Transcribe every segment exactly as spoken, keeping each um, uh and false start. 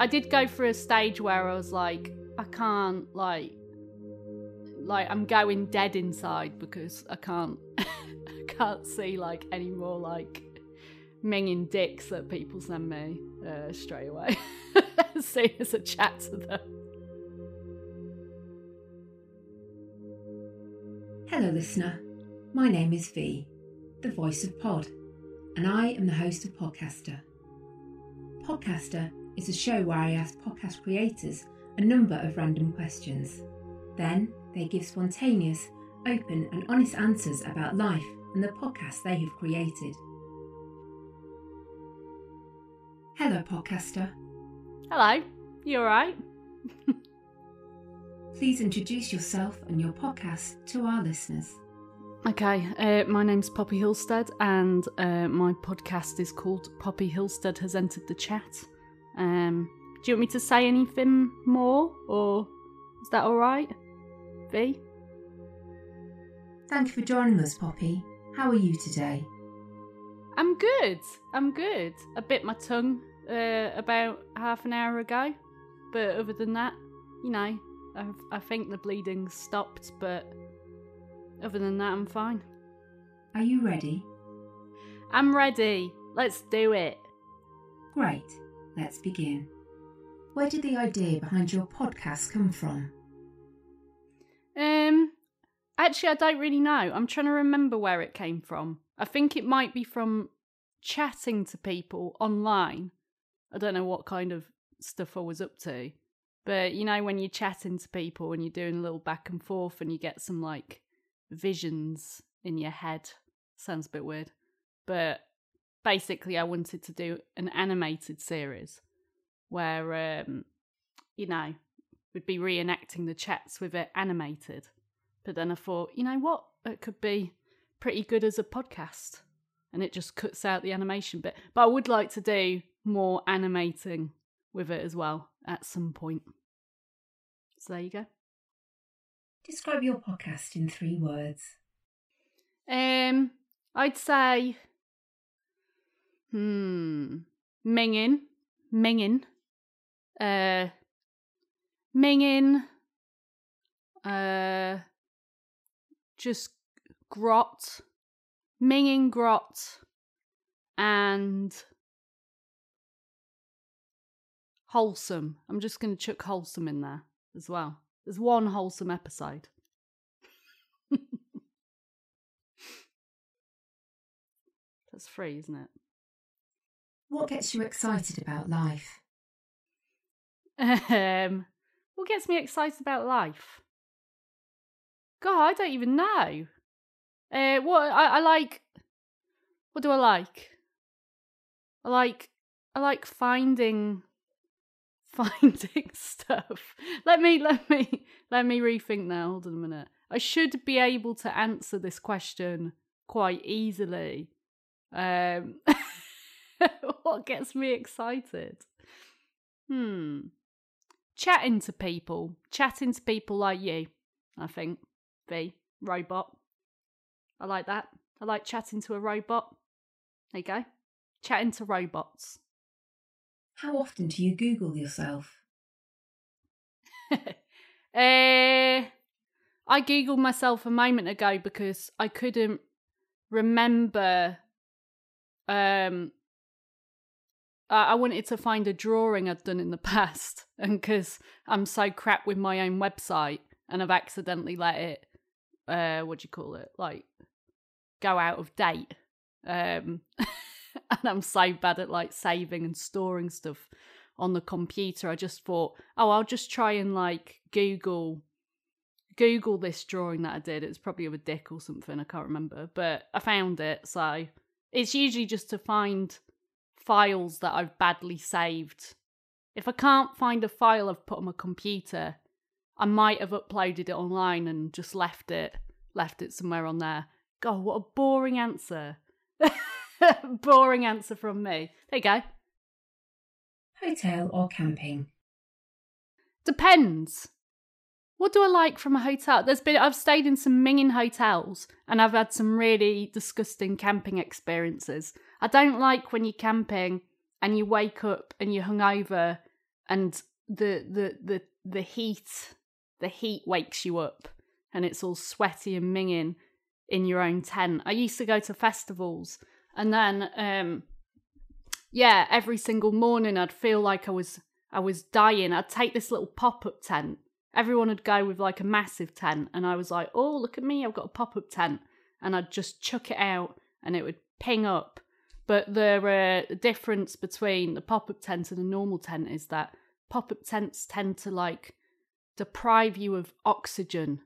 I did go through a stage where I was like, I can't, like, like I'm going dead inside because I can't, I can't see like any more like minging dicks that people send me uh, straight away as soon as I chat to them. Hello listener, my name is V, the voice of Pod, and I am the host of Podcaster. Podcaster is a show where I ask podcast creators a number of random questions. Then they give spontaneous, open and honest answers about life and the podcast they have created. Hello Podcaster. Hello, you alright? Please introduce yourself and your podcast to our listeners. Okay, uh, my name's Poppy Hillstead and uh, my podcast is called Poppy Hillstead Has Entered the Chat. Um, do you want me to say anything more, or is that all right, V? Thank you for joining us, Poppy. How are you today? I'm good, I'm good. I bit my tongue uh, about half an hour ago, but other than that, you know, I think the bleeding stopped, but other than that, I'm fine. Are you ready? I'm ready. Let's do it. Great. Let's begin. Where did the idea behind your podcast come from? Um, actually, I don't really know. I'm trying to remember where it came from. I think it might be from chatting to people online. I don't know what kind of stuff I was up to. But, you know, when you're chatting to people and you're doing a little back and forth and you get some, like, visions in your head. Sounds a bit weird. But basically I wanted to do an animated series where, um, you know, we'd be reenacting the chats with it animated. But then I thought, you know what? It could be pretty good as a podcast. And it just cuts out the animation bit. But I would like to do more animating with it as well at some point. So there you go. Describe your podcast in three words. Um, I'd say, hmm, minging, minging, uh, minging, uh, just grot, minging grot, and wholesome. I'm just going to chuck wholesome in there as well. There's one wholesome episode. That's free, isn't it? What gets you excited about life? Um, what gets me excited about life? God, I don't even know. Uh, what I, I like. What do I like? I like. I like finding. Finding stuff. Let me, let me, let me rethink now. Hold on a minute. I should be able to answer this question quite easily. Um, what gets me excited? Hmm. Chatting to people. Chatting to people like you, I think. V, robot. I like that. I like chatting to a robot. There you go. Chatting to robots. How often do you Google yourself? uh, I Googled myself a moment ago because I couldn't remember. Um, I wanted to find a drawing I'd done in the past, and because I'm so crap with my own website and I've accidentally let it, uh, what do you call it, like, go out of date. Um And I'm so bad at like saving and storing stuff on the computer. I just thought, oh, I'll just try and like Google, Google this drawing that I did. It was probably of a dick or something. I can't remember, but I found it. So it's usually just to find files that I've badly saved. If I can't find a file I've put on my computer, I might have uploaded it online and just left it, left it somewhere on there. God, what a boring answer. Boring answer from me. There you go. Hotel or camping? Depends. What do I like from a hotel? There's been I've stayed in some minging hotels and I've had some really disgusting camping experiences. I don't like when you're camping and you wake up and you're hungover and the the the the heat the heat wakes you up, and it's all sweaty and minging in your own tent. I used to go to festivals, and then um yeah, every single morning I'd feel like I was I was dying. I'd take this little pop-up tent. Everyone would go with like a massive tent, and I was like, oh, look at me, I've got a pop-up tent, and I'd just chuck it out and it would ping up. But the uh, difference between the pop-up tent and a normal tent is that pop-up tents tend to like deprive you of oxygen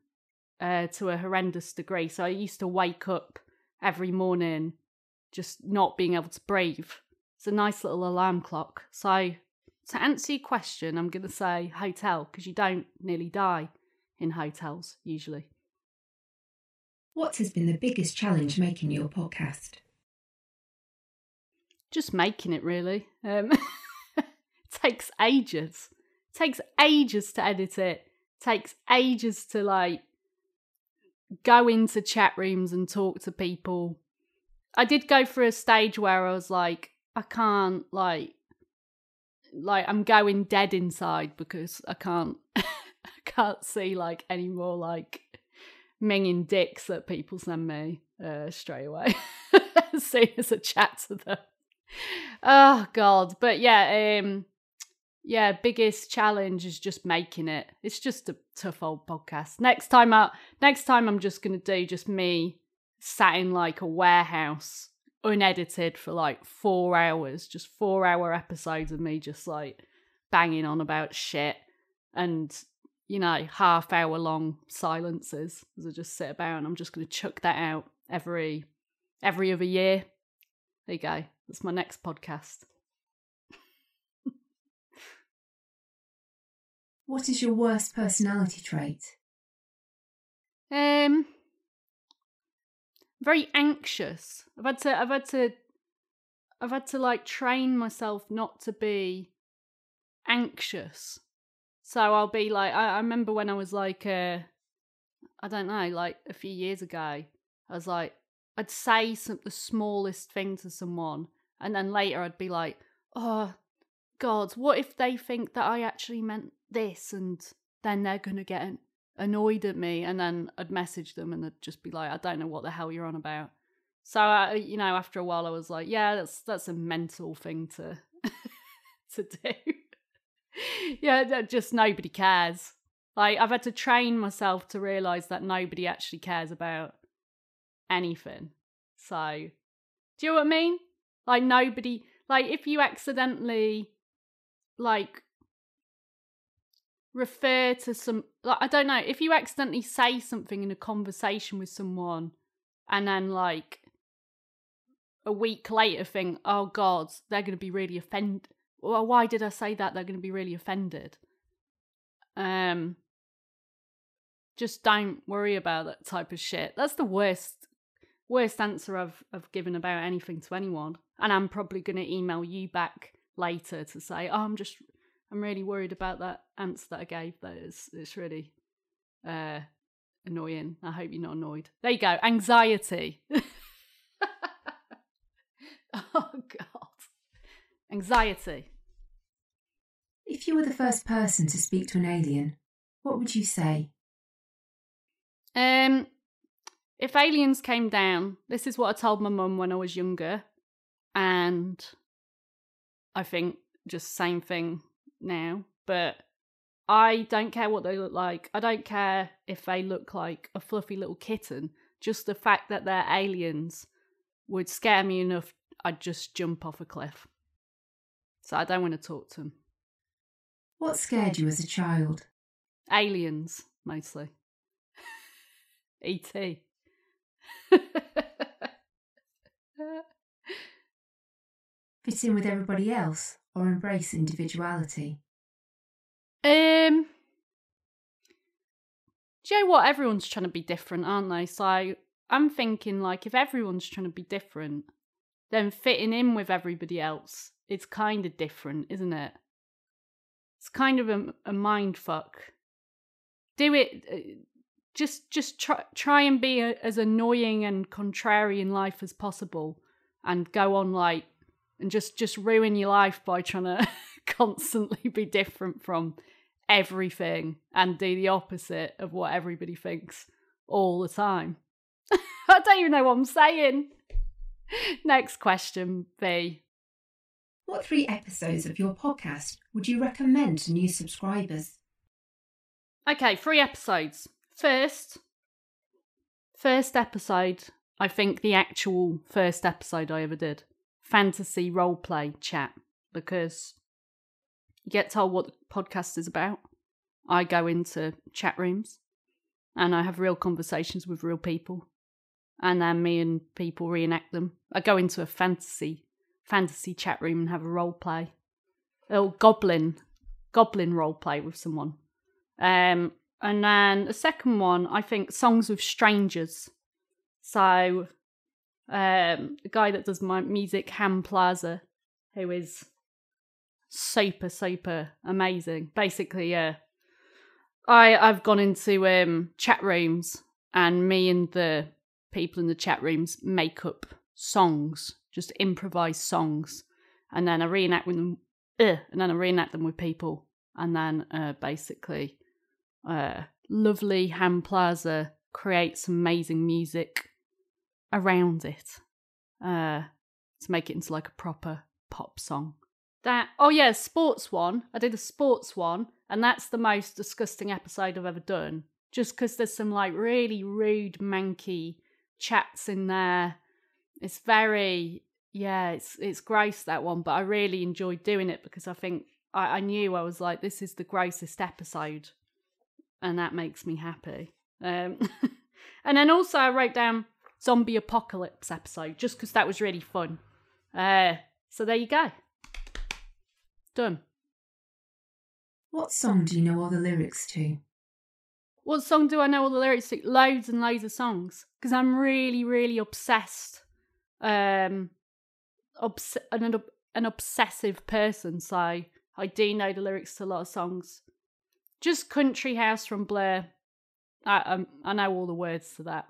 uh, to a horrendous degree. So I used to wake up every morning just not being able to breathe. It's a nice little alarm clock. So to answer your question, I'm going to say hotel, because you don't nearly die in hotels usually. What has been the biggest challenge making your podcast? Just making it, really. Um, it takes ages. It takes ages to edit it. It takes ages to like go into chat rooms and talk to people. I did go through a stage where I was like, I can't like, like I'm going dead inside because I can't, I can't see like any more like minging dicks that people send me uh, straight away as soon as I chat to them. Oh god, but yeah, um yeah, biggest challenge is just making it. It's just a tough old podcast. Next time out, next time I'm just gonna do just me sat in like a warehouse, unedited for like four hours, just four hour episodes of me just like banging on about shit, and you know, half hour long silences as I just sit about, and I'm just gonna chuck that out every every other year. There you go. That's my next podcast. What is your worst personality trait? Um, very anxious. I've had to, I've had to, I've had to like train myself not to be anxious. So I'll be like, I, I remember when I was like, uh, I don't know, like a few years ago, I was like, I'd say some, the smallest thing to someone, and then later I'd be like, oh, God, what if they think that I actually meant this, and then they're going to get annoyed at me, and then I'd message them and they'd just be like, I don't know what the hell you're on about. So, I, you know, after a while I was like, yeah, that's that's a mental thing to, to do. Yeah, just nobody cares. Like, I've had to train myself to realise that nobody actually cares about anything. So do you know what I mean? Like nobody, like if you accidentally like refer to some, like I don't know, if you accidentally say something in a conversation with someone and then like a week later think, oh god, they're going to be really offended, well why did I say that, they're going to be really offended. Um just don't worry about that type of shit. That's the worst worst answer I've, I've given about anything to anyone, and I'm probably going to email you back later to say, oh, I'm just, I'm really worried about that answer that I gave. That is, it's really uh, annoying. I hope you're not annoyed. There you go. Anxiety. Oh, God. Anxiety. If you were the first person to speak to an alien, what would you say? Um... If aliens came down, this is what I told my mum when I was younger, and I think just same thing now, but I don't care what they look like. I don't care if they look like a fluffy little kitten. Just the fact that they're aliens would scare me enough I'd just jump off a cliff. So I don't want to talk to them. What scared you as a child? Aliens, mostly. E T Fit in with everybody else or embrace individuality? Um, do you know what? Everyone's trying to be different, aren't they? So I'm thinking, like, if everyone's trying to be different, then fitting in with everybody else is kind of different, isn't it? It's kind of a, a mind fuck. Do it. Uh, Just just try, try and be a, as annoying and contrary in life as possible, and go on like, and just, just ruin your life by trying to constantly be different from everything and do the opposite of what everybody thinks all the time. I don't even know what I'm saying. Next question, B. What three episodes of your podcast would you recommend to new subscribers? Okay, three episodes. First, first episode, I think the actual first episode I ever did, fantasy roleplay chat, because you get told what the podcast is about. I go into chat rooms and I have real conversations with real people, and then me and people reenact them. I go into a fantasy fantasy chat room and have a role play. Oh, goblin. Goblin role play with someone. Um, and then the second one, I think Songs with Strangers. So um, the guy that does my music, Ham Plaza, who is super, super amazing. Basically, yeah. I, I've gone into um, chat rooms, and me and the people in the chat rooms make up songs, just improvise songs, and then I reenact with them, uh, and then I reenact them with people, and then uh, basically, uh, lovely Ham Plaza creates amazing music around it uh, to make it into like a proper pop song. That oh yeah, sports one. I did a sports one, and that's the most disgusting episode I've ever done, just because there's some like really rude, manky chats in there. It's very, yeah, it's it's gross, that one, but I really enjoyed doing it because I think I, I knew I was like, this is the grossest episode, and that makes me happy. Um, and then also I wrote down zombie apocalypse episode just because that was really fun. Uh, so there you go. Done. What song do you know all the lyrics to? What song do I know all the lyrics to? Loads and loads of songs, because I'm really, really obsessed. Um, obs- an, an obsessive person, so I do know the lyrics to a lot of songs. Just Country House from Blair. I um, I know all the words to that.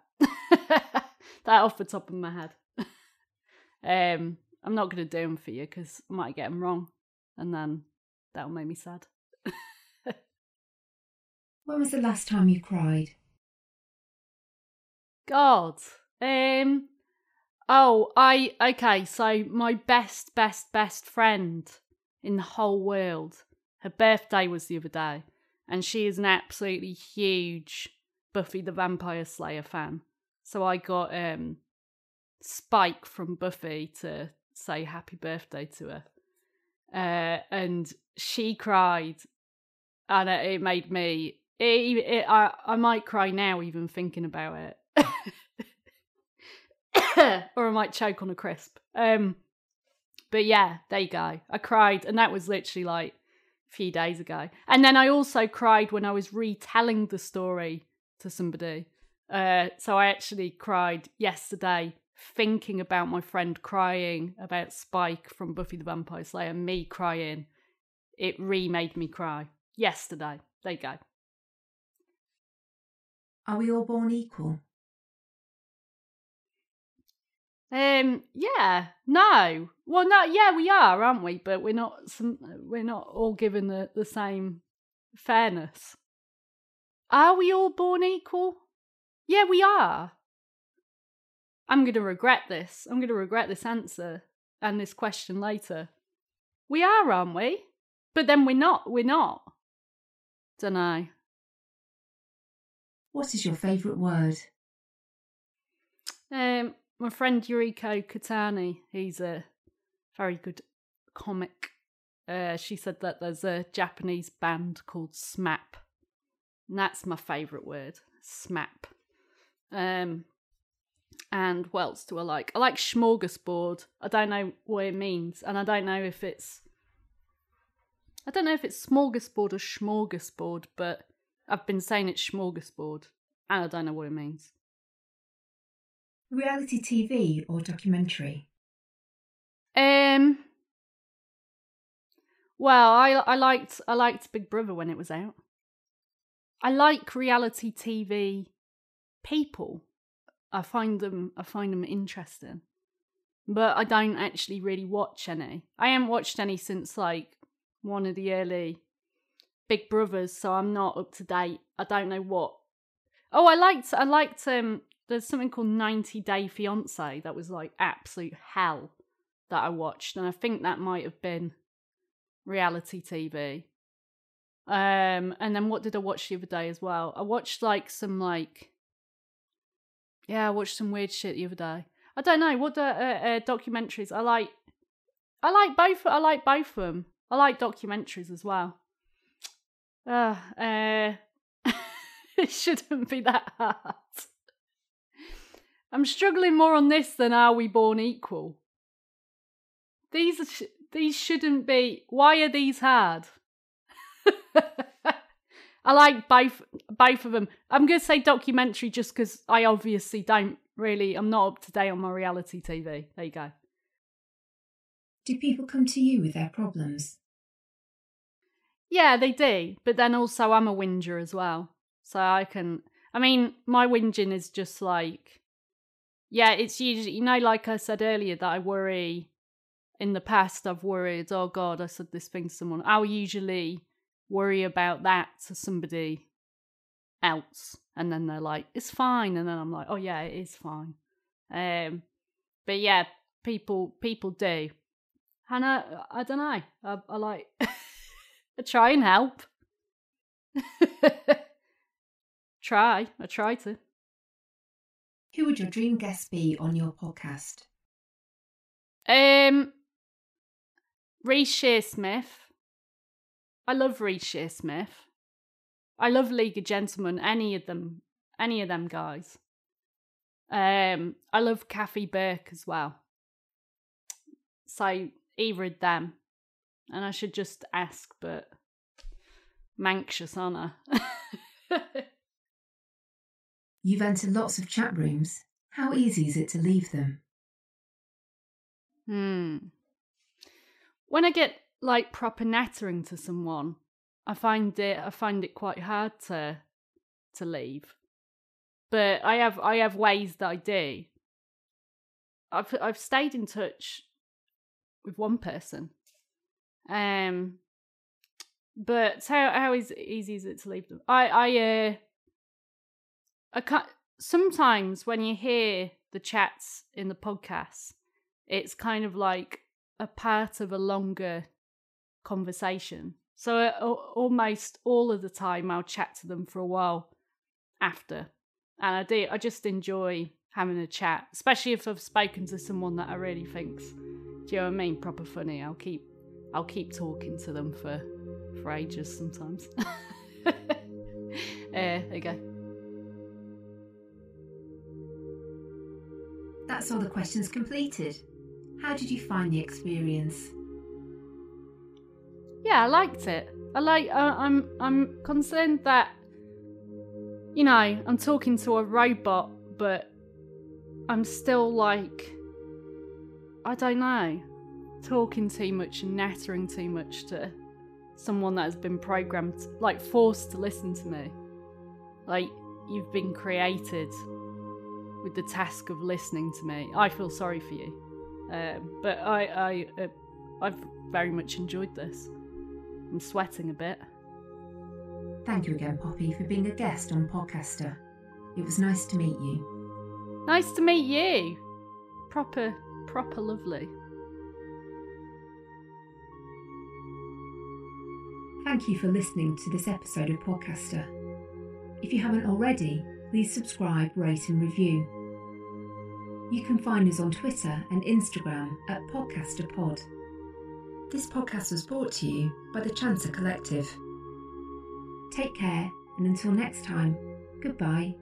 That off the top of my head. um, I'm not going to do them for you because I might get them wrong, and then that'll make me sad. When was the last time you cried? God. Um... Oh, I, okay, so my best, best, best friend in the whole world, her birthday was the other day, and she is an absolutely huge Buffy the Vampire Slayer fan. So I got um, Spike from Buffy to say happy birthday to her. Uh, and she cried, and it, it made me, it, it, I, I might cry now even thinking about it. Or I might choke on a crisp. Um, but yeah, there you go. I cried, and that was literally like a few days ago. And then I also cried when I was retelling the story to somebody. Uh, so I actually cried yesterday thinking about my friend crying about Spike from Buffy the Vampire Slayer, and me crying. It remade me cry yesterday. There you go. Are we all born equal? Um. Yeah. No. Well. No. Yeah. We are, aren't we? But we're not. Some. We're not all given the, the same fairness. Are we all born equal? Yeah, we are. I'm gonna regret this. I'm gonna regret this answer and this question later. We are, aren't we? But then we're not. We're not. Don't know. What is your favourite word? Um. My friend Yuriko Katani, who's a very good comic, uh, she said that there's a Japanese band called SMAP. And that's my favourite word, SMAP. Um, and what else do I like? I like smorgasbord. I don't know what it means, and I don't know if it's... I don't know if it's smorgasbord or smorgasbord, but I've been saying it's smorgasbord, and I don't know what it means. Reality T V or documentary? Um. Well, I I liked I liked Big Brother when it was out. I like reality T V people. I find them I find them interesting, but I don't actually really watch any. I haven't watched any since like one of the early Big Brothers, so I'm not up to date. I don't know what. Oh, I liked, I liked, um, there's something called ninety day fiance that was like absolute hell that I watched, and I think that might have been reality T V. Um, and then what did I watch the other day as well? I watched like some like, yeah, I watched some weird shit the other day. I don't know what the uh, uh, documentaries. I like, I like both. I like both of them. I like documentaries as well. Uh, uh it shouldn't be that hard. I'm struggling more on this than Are We Born Equal? These are sh- these shouldn't be. Why are these hard? I like both both of them. I'm going to say documentary just because I obviously don't really, I'm not up to date on my reality T V. There you go. Do people come to you with their problems? Yeah, they do. But then also I'm a whinger as well. So I can, I mean, my whinging is just like, yeah, it's usually, you know, like I said earlier that I worry, in the past I've worried, oh God, I said this thing to someone. I'll usually worry about that to somebody else, and then they're like, it's fine, and then I'm like, oh yeah, it is fine. Um but yeah, people people do, and i i don't know, i, I like I try and help. try i try to Who would your dream guest be on your podcast? um Reece Shearsmith. I love Reece Shearsmith. I love League of Gentlemen, any of them, any of them guys. Um, I love Kathy Burke as well. So either of them. And I should just ask, but I'm anxious, aren't I? You've entered lots of chat rooms. How easy is it to leave them? Hmm. When I get like proper nattering to someone, I find it I find it quite hard to to leave, but I have I have ways that I do. I've I've stayed in touch with one person, um, but how how is, easy is it to leave them? I I uh, I can't, sometimes when you hear the chats in the podcast, it's kind of like a part of a longer conversation. So uh, almost all of the time I'll chat to them for a while after, and I do I just enjoy having a chat, especially if I've spoken to someone that I really think's, do you know what I mean, proper funny. I'll keep I'll keep talking to them for for ages sometimes. uh, there you go. That's all the questions completed. How did you find the experience? Yeah, I liked it. I like. Uh, I'm. I'm concerned that, you know, I'm talking to a robot, but I'm still like, I don't know, talking too much and nattering too much to someone that has been programmed, like forced to listen to me. Like, you've been created with the task of listening to me. I feel sorry for you, um, but I. I. Uh, I've very much enjoyed this. I'm sweating a bit. Thank you again, Poppy, for being a guest on Podcaster. It was nice to meet you. Nice to meet you. Proper, proper lovely. Thank you for listening to this episode of Podcaster. If you haven't already, please subscribe, rate and review. You can find us on Twitter and Instagram at PodcasterPod. This podcast was brought to you by the Chancer Collective. Take care, and until next time, goodbye.